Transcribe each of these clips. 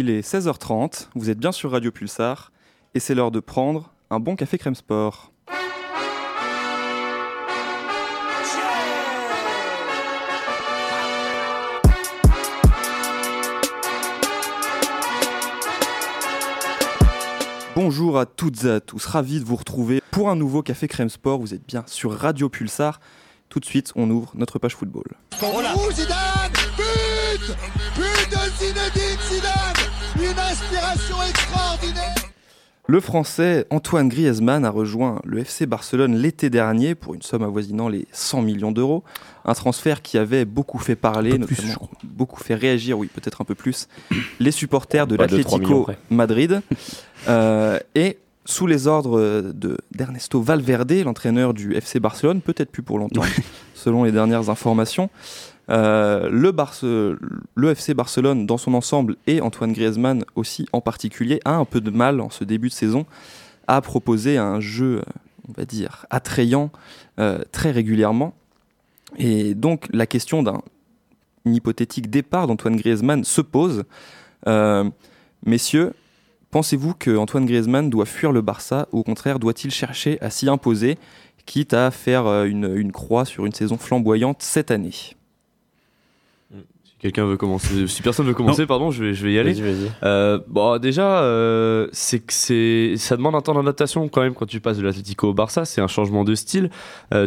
Il est 16h30, vous êtes bien sur Radio Pulsar, et c'est l'heure de prendre un bon café crème sport. Bonjour à toutes et à tous, ravi de vous retrouver pour un nouveau Café Crème Sport. Vous êtes bien sur Radio Pulsar. Tout de suite, on ouvre notre page football. Rouge, Zidane, but, but de Zinedine Zidane, une inspiration extraordinaire. Le Français Antoine Griezmann a rejoint le FC Barcelone l'été dernier pour une somme avoisinant les 100 millions d'euros. Un transfert qui avait beaucoup fait parler, notamment beaucoup fait réagir, oui, peut-être un peu plus, les supporters de l'Atlético Madrid. Et sous les ordres d'Ernesto Valverde, l'entraîneur du FC Barcelone, peut-être plus pour longtemps, selon les dernières informations, le FC Barcelone dans son ensemble et Antoine Griezmann aussi en particulier a un peu de mal en ce début de saison à proposer un jeu, on va dire, attrayant très régulièrement. Et donc la question d'un hypothétique départ d'Antoine Griezmann se pose. Messieurs, pensez-vous que Antoine Griezmann doit fuir le Barça ou au contraire doit-il chercher à s'y imposer, quitte à faire une croix sur une saison flamboyante cette année ? Quelqu'un veut commencer. Si personne veut commencer, pardon, je vais y aller. Vas-y. C'est que ça demande un temps d'adaptation quand même quand tu passes de l'Atlético au Barça. C'est un changement de style.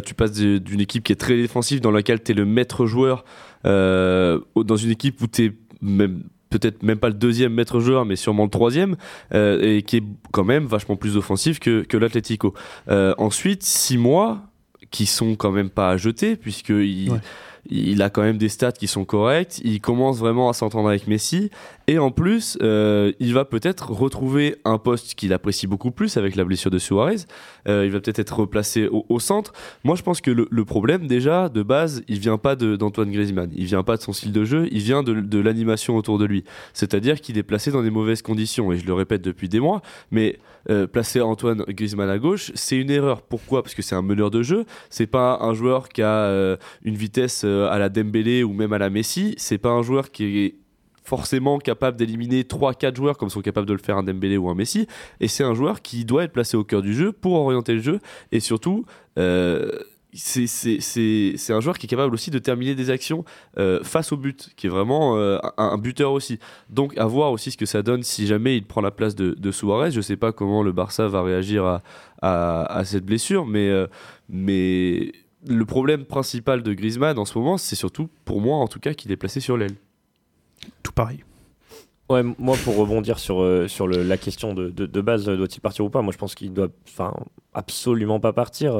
Tu passes d'une équipe qui est très défensive, dans laquelle t'es le maître joueur, dans une équipe où t'es peut-être même pas le deuxième maître joueur, mais sûrement le troisième, et qui est quand même vachement plus offensif que l'Atlético. Ensuite, 6 mois qui sont quand même pas à jeter, puisqu'il a quand même des stats qui sont corrects, il commence vraiment à s'entendre avec Messi, et en plus, il va peut-être retrouver un poste qu'il apprécie beaucoup plus avec la blessure de Suarez, il va peut-être être replacé au centre. Moi, je pense que le problème, déjà, de base, il vient pas d'Antoine Griezmann, il vient pas de son style de jeu, il vient de l'animation autour de lui, c'est-à-dire qu'il est placé dans des mauvaises conditions, et je le répète depuis des mois, mais placer Antoine Griezmann à gauche, c'est une erreur. Pourquoi ? Parce que c'est un meneur de jeu, c'est pas un joueur qui a une vitesse à la Dembélé ou même à la Messi, c'est pas un joueur qui est forcément capable d'éliminer 3-4 joueurs comme sont capables de le faire un Dembélé ou un Messi, et c'est un joueur qui doit être placé au cœur du jeu pour orienter le jeu, et surtout c'est un joueur qui est capable aussi de terminer des actions face au but, qui est vraiment un buteur aussi. Donc à voir aussi ce que ça donne si jamais il prend la place de Suarez. Je sais pas comment le Barça va réagir à cette blessure, mais le problème principal de Griezmann en ce moment, c'est surtout, pour moi en tout cas, qu'il est placé sur l'aile. Tout pareil. Ouais, moi pour rebondir sur la question de base, doit-il partir ou pas ? Moi je pense qu'il doit absolument pas partir.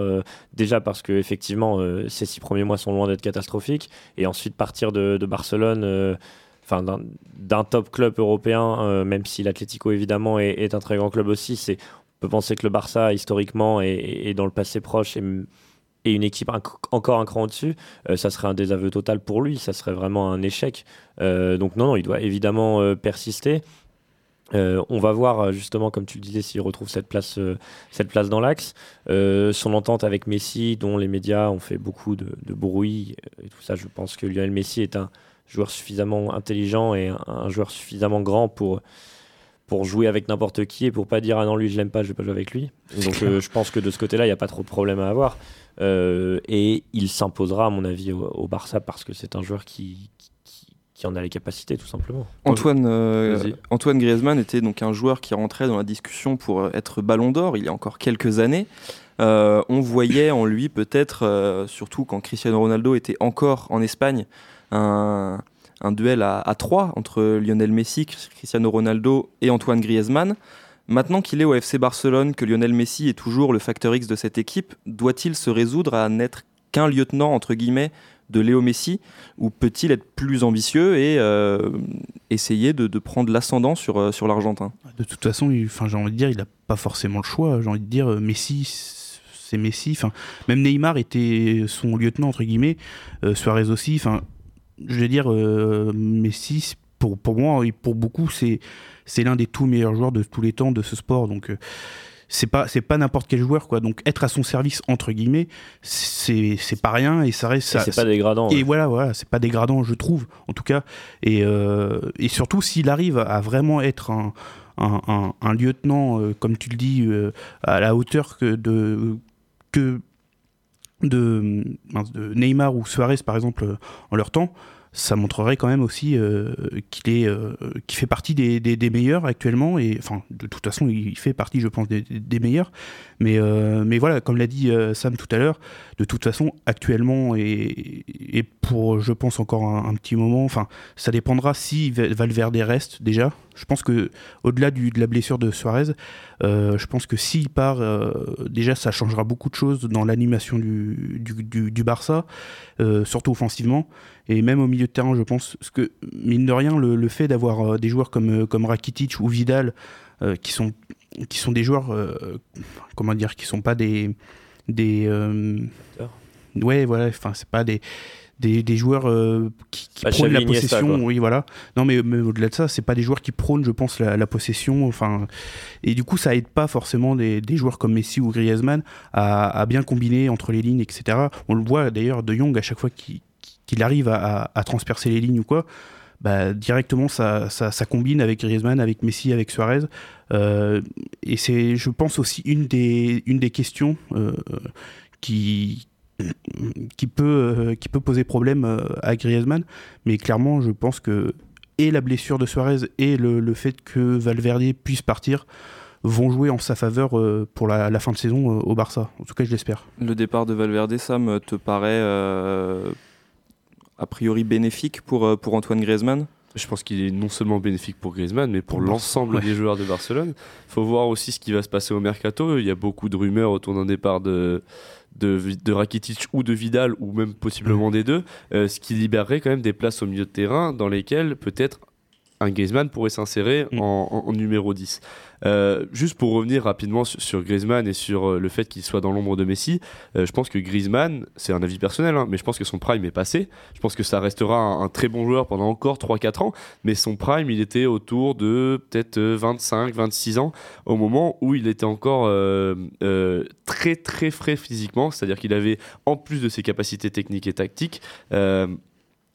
Déjà parce que effectivement, ces 6 premiers mois sont loin d'être catastrophiques. Et ensuite partir de Barcelone, d'un top club européen, même si l'Atlético évidemment est un très grand club aussi, on peut penser que le Barça historiquement et dans le passé proche et une équipe encore un cran au-dessus, ça serait un désaveu total pour lui, ça serait vraiment un échec. Donc non, il doit évidemment persister. On va voir justement, comme tu le disais, s'il retrouve cette place dans l'axe. Son entente avec Messi, dont les médias ont fait beaucoup de bruit, et tout ça, je pense que Lionel Messi est un joueur suffisamment intelligent et un joueur suffisamment grand pour jouer avec n'importe qui et pour pas dire ah non lui je l'aime pas, je vais pas jouer avec lui. Donc je pense que de ce côté-là il y a pas trop de problème à avoir, et il s'imposera à mon avis au Barça parce que c'est un joueur qui en a les capacités tout simplement. Antoine Griezmann était donc un joueur qui rentrait dans la discussion pour être Ballon d'Or il y a encore quelques années. On voyait en lui peut-être, surtout quand Cristiano Ronaldo était encore en Espagne, un duel à 3 entre Lionel Messi, Cristiano Ronaldo et Antoine Griezmann. Maintenant qu'il est au FC Barcelone, que Lionel Messi est toujours le facteur X de cette équipe, doit-il se résoudre à n'être qu'un lieutenant, entre guillemets, de Léo Messi, ou peut-il être plus ambitieux et essayer de prendre l'ascendant sur l'Argentin ? De toute façon, j'ai envie de dire, il n'a pas forcément le choix. J'ai envie de dire, Messi... c'est Messi. Même Neymar était son lieutenant, entre guillemets, Suarez aussi, je vais dire, Messi, pour moi et pour beaucoup, c'est l'un des tout meilleurs joueurs de tous les temps de ce sport. Donc, c'est pas n'importe quel joueur, quoi. Donc être à son service entre guillemets, c'est pas rien, et ça reste ça, c'est pas dégradant. Et voilà, c'est pas dégradant, je trouve, en tout cas. Et surtout s'il arrive à vraiment être un lieutenant, comme tu le dis, à la hauteur de Neymar ou Suarez par exemple, en leur temps, ça montrerait quand même aussi qu'il fait partie des meilleurs actuellement, et enfin de toute façon il fait partie, je pense, des meilleurs, mais voilà, comme l'a dit Sam tout à l'heure, de toute façon actuellement et pour, je pense, encore un petit moment, enfin ça dépendra si Valverde reste. Déjà, je pense que au-delà de la blessure de Suarez, je pense que s'il part, déjà ça changera beaucoup de choses dans l'animation du Barça, surtout offensivement, et même au milieu de terrain, je pense, parce que mine de rien, le fait d'avoir des joueurs comme Rakitic ou Vidal, qui sont des joueurs, comment dire, qui sont pas des ouais, voilà, enfin c'est pas des joueurs qui prônent la possession, ça, oui, voilà. Non, mais au-delà de ça, c'est pas des joueurs qui prônent, je pense, la possession, enfin, et du coup ça aide pas forcément des joueurs comme Messi ou Griezmann à bien combiner entre les lignes, etc. On le voit d'ailleurs, De Jong, à chaque fois qu'il arrive à transpercer les lignes ou quoi, bah, directement ça combine avec Griezmann, avec Messi, avec Suarez, et c'est, je pense, aussi une des questions qui peut poser problème à Griezmann. Mais clairement, je pense que et la blessure de Suarez et le fait que Valverde puisse partir vont jouer en sa faveur pour la fin de saison au Barça. En tout cas, je l'espère. Le départ de Valverde, Sam, te paraît a priori bénéfique pour Antoine Griezmann? Je pense qu'il est non seulement bénéfique pour Griezmann, mais pour l'ensemble des joueurs de Barcelone. Il faut voir aussi ce qui va se passer au mercato. Il y a beaucoup de rumeurs autour d'un départ de Rakitic ou de Vidal, ou même possiblement des deux, ce qui libérerait quand même des places au milieu de terrain dans lesquelles peut-être un Griezmann pourrait s'insérer en numéro 10. Juste pour revenir rapidement sur Griezmann et sur le fait qu'il soit dans l'ombre de Messi, je pense que Griezmann, c'est un avis personnel, mais je pense que son prime est passé. Je pense que ça restera un très bon joueur pendant encore 3-4 ans, mais son prime, il était autour de peut-être 25-26 ans, au moment où il était encore très très frais physiquement, c'est-à-dire qu'il avait, en plus de ses capacités techniques et tactiques,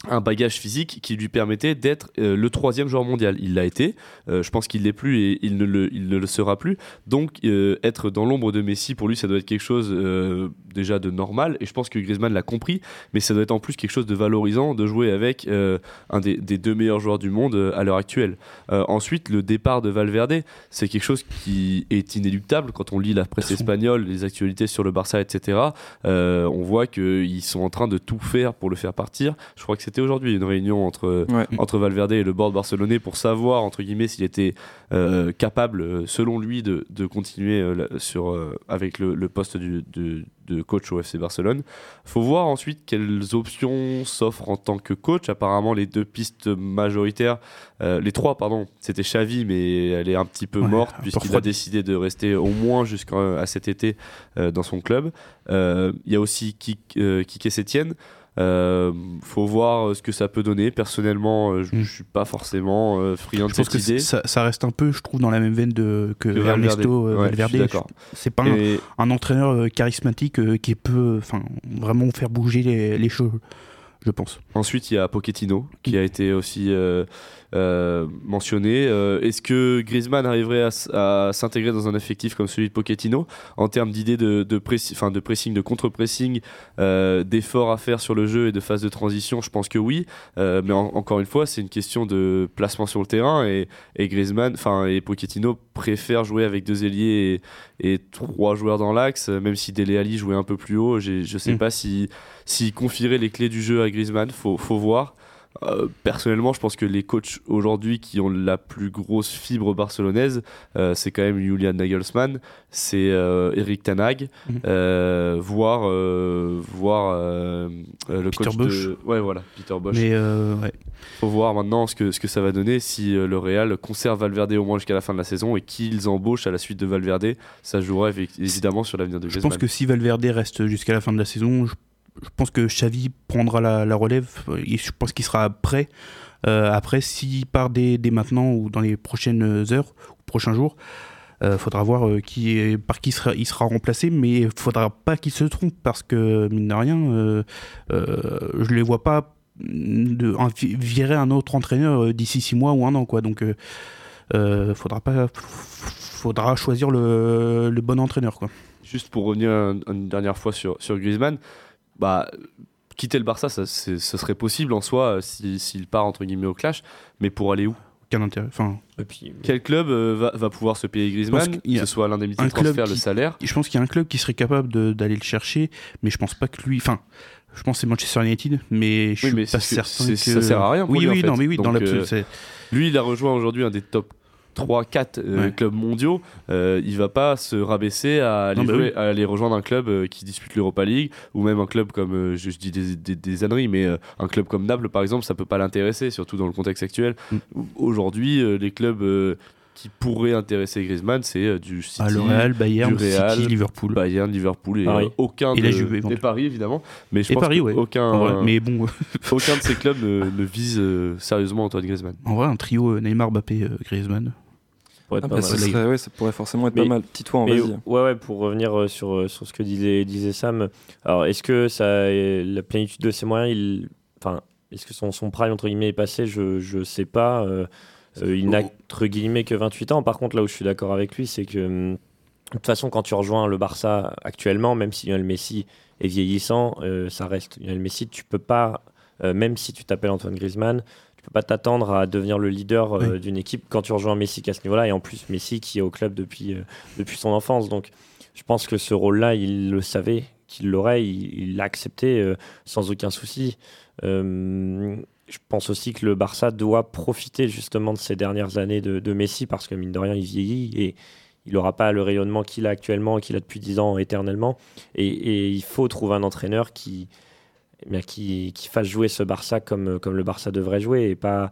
un bagage physique qui lui permettait d'être le troisième joueur mondial. Il l'a été, je pense qu'il ne l'est plus et il ne le sera plus. Donc être dans l'ombre de Messi, pour lui, ça doit être quelque chose déjà de normal, et je pense que Griezmann l'a compris, mais ça doit être en plus quelque chose de valorisant de jouer avec un des deux meilleurs joueurs du monde à l'heure actuelle. Ensuite, le départ de Valverde, c'est quelque chose qui est inéluctable. Quand on lit la presse espagnole, les actualités sur le Barça, etc., on voit qu'ils sont en train de tout faire pour le faire partir. Je crois que c'était aujourd'hui une réunion entre Valverde et le board barcelonais pour savoir, entre guillemets, s'il était capable, selon lui, de continuer avec le poste de coach au FC Barcelone. Il faut voir ensuite quelles options s'offrent en tant que coach. Apparemment, les deux pistes majoritaires, c'était Xavi, mais elle est un petit peu morte puisqu'il a décidé de rester au moins jusqu'à cet été dans son club. Il y a aussi Quique Sétién. Faut voir ce que ça peut donner. Personnellement, je suis pas forcément friand de cette idée. Je pense que ça reste un peu, je trouve, dans la même veine que Ernesto Valverde. C'est pas un entraîneur charismatique qui peut vraiment faire bouger les choses, je pense. Ensuite, il y a Pochettino qui a été aussi mentionné. Est-ce que Griezmann arriverait à s'intégrer dans un effectif comme celui de Pochettino en termes d'idées de pressing, de contre-pressing, d'efforts à faire sur le jeu et de phase de transition? Je pense que oui, mais encore une fois, c'est une question de placement sur le terrain, et Griezmann, et Pochettino préfèrent jouer avec deux ailiers et trois joueurs dans l'axe, même si Dele Alli jouait un peu plus haut. Je sais pas s'il confierait les clés du jeu à Griezmann, faut voir. Personnellement, je pense que les coachs aujourd'hui qui ont la plus grosse fibre barcelonaise, c'est quand même Julian Nagelsmann, c'est Eric Ten Hag, voire le Peter coach Bosch. Ouais, voilà, Peter Bosch. Mais faut voir maintenant ce que ça va donner si le Real conserve Valverde au moins jusqu'à la fin de la saison, et qu'ils embauchent à la suite de Valverde. Ça jouera évidemment sur l'avenir de Griezmann. Je pense que si Valverde reste jusqu'à la fin de la saison, je pense que Xavi prendra la relève. Je pense qu'il sera prêt. Après, s'il part dès maintenant ou dans les prochaines heures, ou prochains jours, Faudra voir par qui il sera remplacé, mais il faudra pas qu'il se trompe, parce que mine de rien, je les vois pas virer un autre entraîneur d'ici 6 mois ou un an, quoi. Donc faudra choisir le bon entraîneur, quoi. Juste pour revenir une dernière fois sur Griezmann, bah quitter le Barça, ce serait possible en soi s'il part entre guillemets au clash, mais pour aller où? Quel intérêt, enfin, quel club va pouvoir se payer Griezmann, que ce soit l'indemnité de transfert, le salaire? Je pense qu'il y a un club qui serait capable d'aller le chercher, mais je pense pas que lui. Enfin, je pense que c'est Manchester United, mais je suis pas certain que ça sert à rien. Pour lui, en fait. Non, mais oui, donc, dans l'absolu. Lui, il a rejoint aujourd'hui un des top 3-4 clubs mondiaux. Il va pas se rabaisser à aller rejoindre un club qui dispute l'Europa League, ou même un club comme je dis des âneries, mais un club comme Naples par exemple, ça peut pas l'intéresser, surtout dans le contexte actuel. Aujourd'hui, les clubs qui pourraient intéresser Griezmann, c'est du City, le Real, Bayern, du Real, City, Liverpool. Bayern, Liverpool et Paris. Aucun et la Juve, éventuellement. Et Paris évidemment, mais je pense Paris, aucun vrai, mais bon aucun de ces clubs ne vise sérieusement Antoine Griezmann. En vrai, un trio Neymar, Mbappé, Griezmann. Ça pourrait forcément être pas mal. Titouan, vas-y. Ouais, pour revenir sur ce que disait Sam, alors est-ce que la plénitude de ses moyens, est-ce que son prime entre guillemets est passé? Je sais pas. Il n'a entre guillemets que 28 ans. Par contre, là où je suis d'accord avec lui, c'est que de toute façon, quand tu rejoins le Barça actuellement, même si Lionel Messi est vieillissant, ça reste Lionel Messi. Tu peux pas, même si tu t'appelles Antoine Griezmann, pas t'attendre à devenir le leader d'une équipe quand tu rejoins Messi à ce niveau-là, et en plus Messi qui est au club depuis son enfance. Donc je pense que ce rôle-là, il le savait qu'il l'aurait, il l'a accepté sans aucun souci. Je pense aussi que le Barça doit profiter justement de ces dernières années de Messi, parce que mine de rien, il vieillit et il n'aura pas le rayonnement qu'il a actuellement et qu'il a depuis 10 ans éternellement, et il faut trouver un entraîneur qui fasse jouer ce Barça comme le Barça devrait jouer, et pas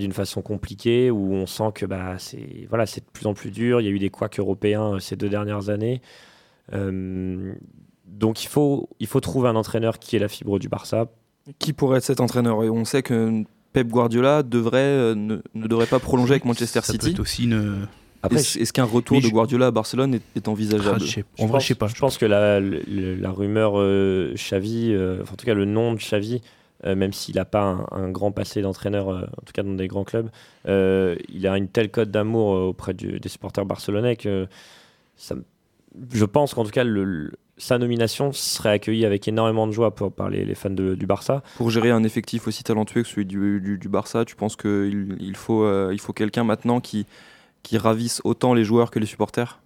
d'une façon compliquée où on sent que c'est de plus en plus dur. Il y a eu des couacs européens ces 2 dernières années, donc il faut trouver un entraîneur qui ait la fibre du Barça. Qui pourrait être cet entraîneur? Et on sait que Pep Guardiola ne devrait pas prolonger avec Manchester City. Ça peut être aussi une... Après, est-ce qu'un retour de Guardiola à Barcelone est envisageable? En vrai, je sais pas. Je pense que la rumeur Xavi, en tout cas le nom de Xavi, même s'il n'a pas un grand passé d'entraîneur, en tout cas dans des grands clubs, il a une telle cote d'amour auprès des supporters barcelonais que je pense qu'en tout cas sa nomination serait accueillie avec énormément de joie par les fans du Barça. Pour gérer un effectif aussi talentueux que celui du Barça, tu penses qu'il faut quelqu'un maintenant qui ravissent autant les joueurs que les supporters?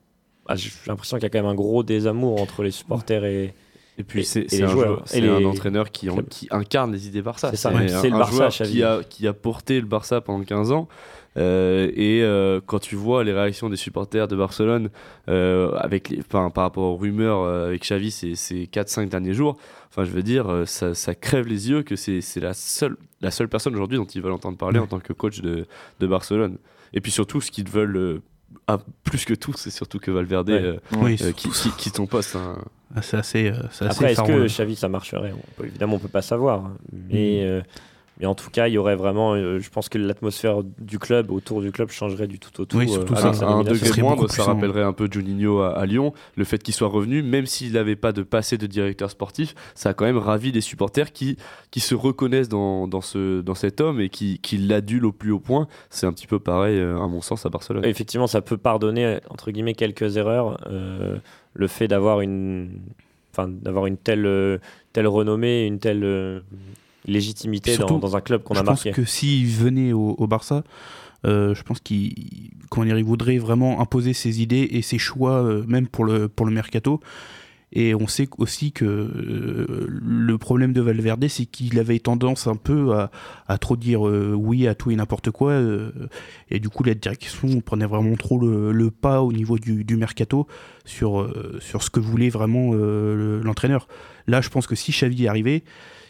J'ai l'impression qu'il y a quand même un gros désamour entre les supporters et puis c'est les joueurs. C'est un entraîneur qui incarne les idées Barça. C'est ça, c'est le Barça qui a porté le Barça pendant 15 ans. Quand tu vois les réactions des supporters de Barcelone par rapport aux rumeurs avec Xavi ces 4-5 derniers jours, enfin je veux dire, ça crève les yeux que c'est la seule personne aujourd'hui dont ils veulent entendre parler en tant que coach de Barcelone. Et puis surtout, ce qu'ils veulent plus que tout, c'est surtout que Valverde quitte son poste. Hein. C'est assez. Après, est-ce que Xavi, ça marcherait? Évidemment, on peut pas savoir. Mais en tout cas, il y aurait vraiment. Je pense que l'atmosphère du club, autour du club, changerait du tout au tout. Oui, surtout à un degré moindre, ça rappellerait un peu Juninho à Lyon. Le fait qu'il soit revenu, même s'il n'avait pas de passé de directeur sportif, ça a quand même ravi les supporters qui se reconnaissent dans cet homme et qui l'adulent au plus haut point. C'est un petit peu pareil, à mon sens, à Barcelone. Et effectivement, ça peut pardonner, entre guillemets, quelques erreurs. Le fait d'avoir une telle renommée, une telle... légitimité surtout, dans un club qu'on a marqué. Je pense que s'il venait au Barça, je pense qu'il voudrait vraiment imposer ses idées et ses choix, même pour le mercato. Et on sait aussi que le problème de Valverde, c'est qu'il avait tendance un peu à trop dire oui à tout et n'importe quoi. Et du coup, la direction prenait vraiment trop le pas au niveau du mercato sur ce que voulait vraiment l'entraîneur. Là, je pense que si Xavi est arrivé,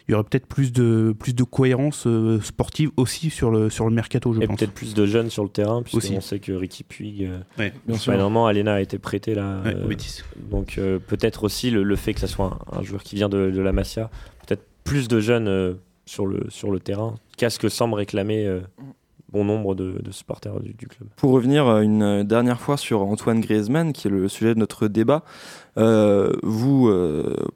il y aurait peut-être plus de cohérence sportive aussi sur le mercato, je pense. Et peut-être plus de jeunes sur le terrain, puisqu'on sait que Ricky Puig, finalement, Alena a été prêté là. Donc peut-être aussi le fait que ça soit un joueur qui vient de la Masia, peut-être plus de jeunes sur le terrain, qu'à ce que semble réclamer bon nombre de supporters du club. Pour revenir une dernière fois sur Antoine Griezmann, qui est le sujet de notre débat, vous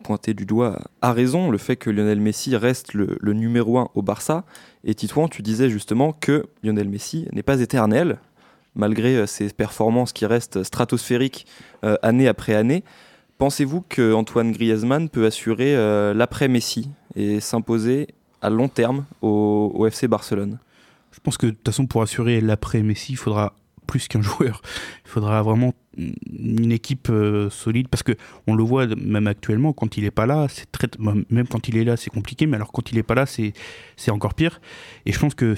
pointez du doigt à raison le fait que Lionel Messi reste le numéro 1 au Barça, et Titouan, tu disais justement que Lionel Messi n'est pas éternel, malgré ses performances qui restent stratosphériques année après année. Pensez-vous qu'Antoine Griezmann peut assurer l'après-Messi et s'imposer à long terme au FC Barcelone ? Je pense que de toute façon, pour assurer l'après-Messi, il faudra plus qu'un joueur. Il faudra vraiment une équipe solide, parce qu'on le voit même actuellement, quand il n'est pas là, même quand il est là, c'est compliqué, mais alors quand il n'est pas là, c'est encore pire. Et je pense que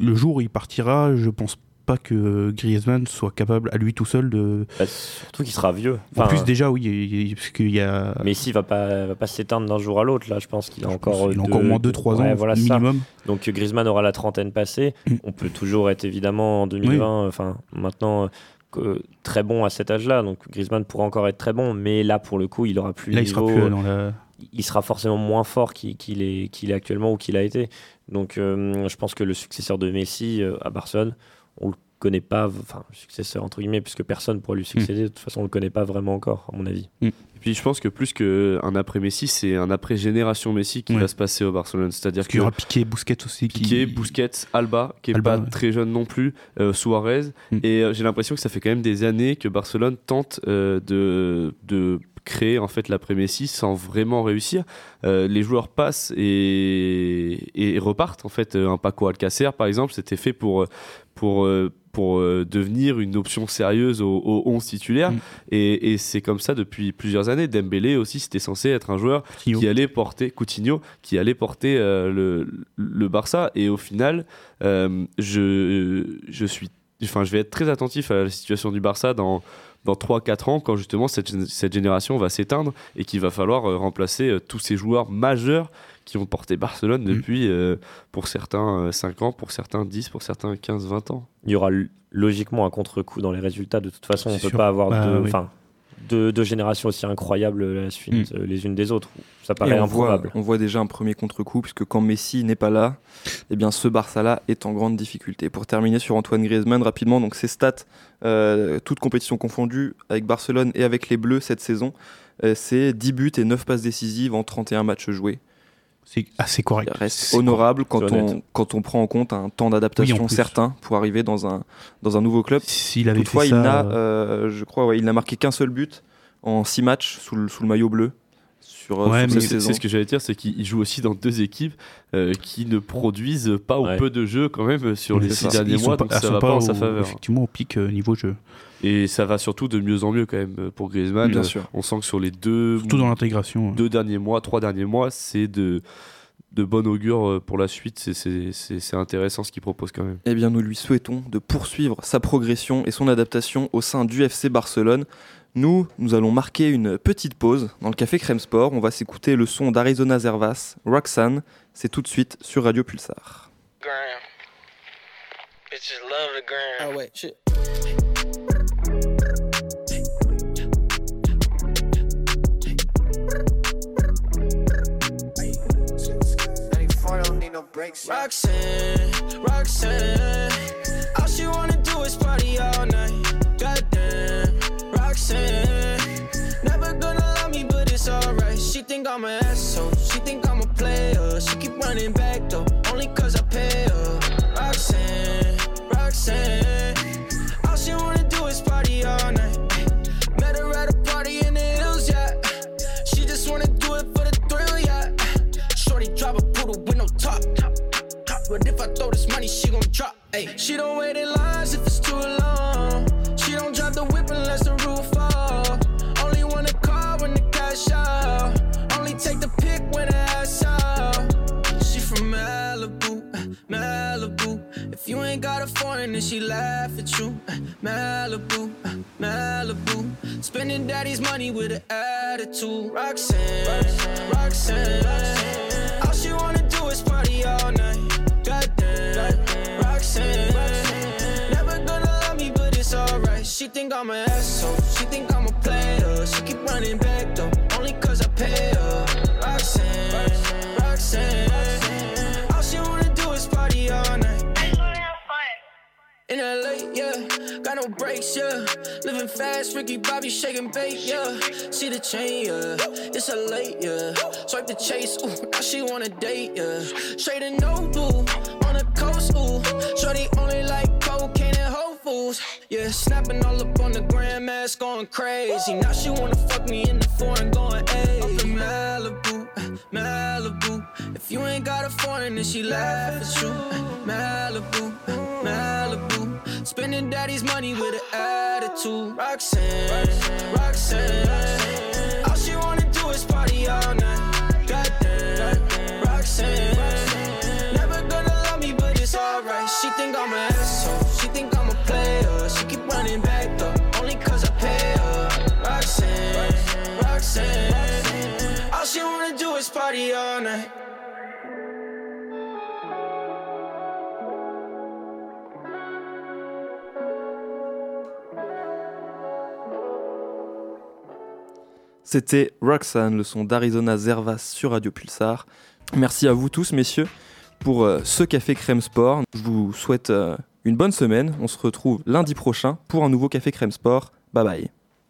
le jour où il partira, je pense pas que Griezmann soit capable à lui tout seul de... surtout qu'il sera vieux. Enfin, en plus déjà oui, parce qu'il y a... Messi va pas s'éteindre d'un jour à l'autre là, je pense qu'il a encore moins 2-3 ans minimum. Ça. Donc Griezmann aura la trentaine passée, on peut toujours être évidemment en 2020 enfin maintenant très bon à cet âge-là, donc Griezmann pourra encore être très bon, mais là pour le coup, il aura plus là, le niveau. Il sera forcément moins fort qu'il est actuellement ou qu'il a été. Donc je pense que le successeur de Messi à Barcelone, on le connaît pas, enfin successeur entre guillemets, puisque personne pourra lui succéder, de toute façon on le connaît pas vraiment encore à mon avis. Et puis je pense que plus qu'un après Messi, c'est un après génération Messi qui va se passer au Barcelone, c'est-à-dire qu'il y aura Piqué, Busquets aussi, Busquets, Alba qui est pas très jeune non plus, Suarez, et j'ai l'impression que ça fait quand même des années que Barcelone tente de créer en fait l'après Messi sans vraiment réussir. Les joueurs passent et repartent en fait. Un Paco Alcacer par exemple, c'était fait pour devenir une option sérieuse au 11 titulaire, et c'est comme ça depuis plusieurs années. Dembélé aussi, c'était censé être un joueur Coutinho qui allait porter le Barça, et au final je vais être très attentif à la situation du Barça dans 3-4 ans, quand justement cette génération va s'éteindre et qu'il va falloir remplacer tous ces joueurs majeurs qui ont porté Barcelone depuis, pour certains 5 ans, pour certains 10, pour certains 15-20 ans. Il y aura logiquement un contre-coup dans les résultats, de toute façon. C'est on ne peut pas avoir deux générations aussi incroyables à la suite, les unes des autres. Ça paraît improbable. On voit déjà un premier contre-coup, puisque quand Messi n'est pas là, eh bien ce Barça-là est en grande difficulté. Pour terminer sur Antoine Griezmann rapidement, donc ses stats, toutes compétitions confondues, avec Barcelone et avec les Bleus cette saison, c'est 10 buts et 9 passes décisives en 31 matchs joués. C'est assez correct. Ça reste honorable quand on prend en compte un temps d'adaptation certain pour arriver dans un nouveau club. Toutefois, il n'a marqué qu'un seul but en 6 matchs sous le maillot bleu. Sur cette saison. C'est ce que j'allais dire, c'est qu'il joue aussi dans deux équipes qui ne produisent pas ou peu de jeux quand même sur les 6 derniers mois, donc ça va pas en sa faveur. Effectivement, on pique niveau jeu. Et ça va surtout de mieux en mieux quand même pour Griezmann. Bien sûr. On sent que sur les trois derniers mois, c'est de bon augure pour la suite. C'est intéressant ce qu'il propose quand même. Eh bien, nous lui souhaitons de poursuivre sa progression et son adaptation au sein du FC Barcelone. Nous allons marquer une petite pause dans le Café Crème Sport. On va s'écouter le son d'Arizona Zervas, Roxanne. C'est tout de suite sur Radio Pulsar. Roxanne, Roxanne, all she wanna do is party all night. Goddamn, Roxanne, never gonna love me, but it's alright. She think I'm an asshole, she think I'm a player. She keep running back though, only cause I pay her. Roxanne, Roxanne, all she wanna do is party all night. Met her at a party in the hills, yeah. She just wanna do it for the thrill, yeah. Shorty drive a poodle with no top. But if I throw this money, she gon' drop. Ayy, she don't wait in lines if it's too long. She don't drop the whip unless the roof fall. Only want a car when the cash out. Only take the pick when the ass out. She from Malibu, Malibu. If you ain't got a foreign, then she laugh at you. Malibu, Malibu. Spending daddy's money with an attitude. Roxanne, Roxanne, Roxanne, Roxanne. All she wanna do is party all night. Goddamn, Roxanne, Roxanne, never gonna love me, but it's alright. She think I'm an asshole, she think I'm a player. She keep running back though, only cause I pay her. Roxanne, Roxanne, Roxanne, all she wanna do is party all night. Let's go have fun. in LA, yeah. Got no brakes, yeah. Living fast, Ricky Bobby shaking bait, yeah. See the chain, yeah. It's a late, yeah. Swipe the chase, ooh. Now she wanna date, yeah. Straight and no boo. On the coast, ooh. Shorty only like cocaine and Whole Foods. Yeah, snapping all up on the grandma's going crazy. Now she wanna fuck me in the foreign going, hey. Up in Malibu, Malibu. If you ain't got a foreign, then she laugh at you. Malibu, Malibu. Spending daddy's money with an attitude. Roxanne, Roxanne. All she wanna do is party all night. Goddamn, Roxanne. Never gonna love me, but it's alright. She think I'm an asshole. She think I'm a player. She keep running back though, only cause I pay her. Roxanne, Roxanne. All she wanna do is party all night. C'était Roxanne, le son d'Arizona Zervas sur Radio Pulsar. Merci à vous tous, messieurs, pour ce Café Crème Sport. Je vous souhaite une bonne semaine. On se retrouve lundi prochain pour un nouveau Café Crème Sport. Bye bye.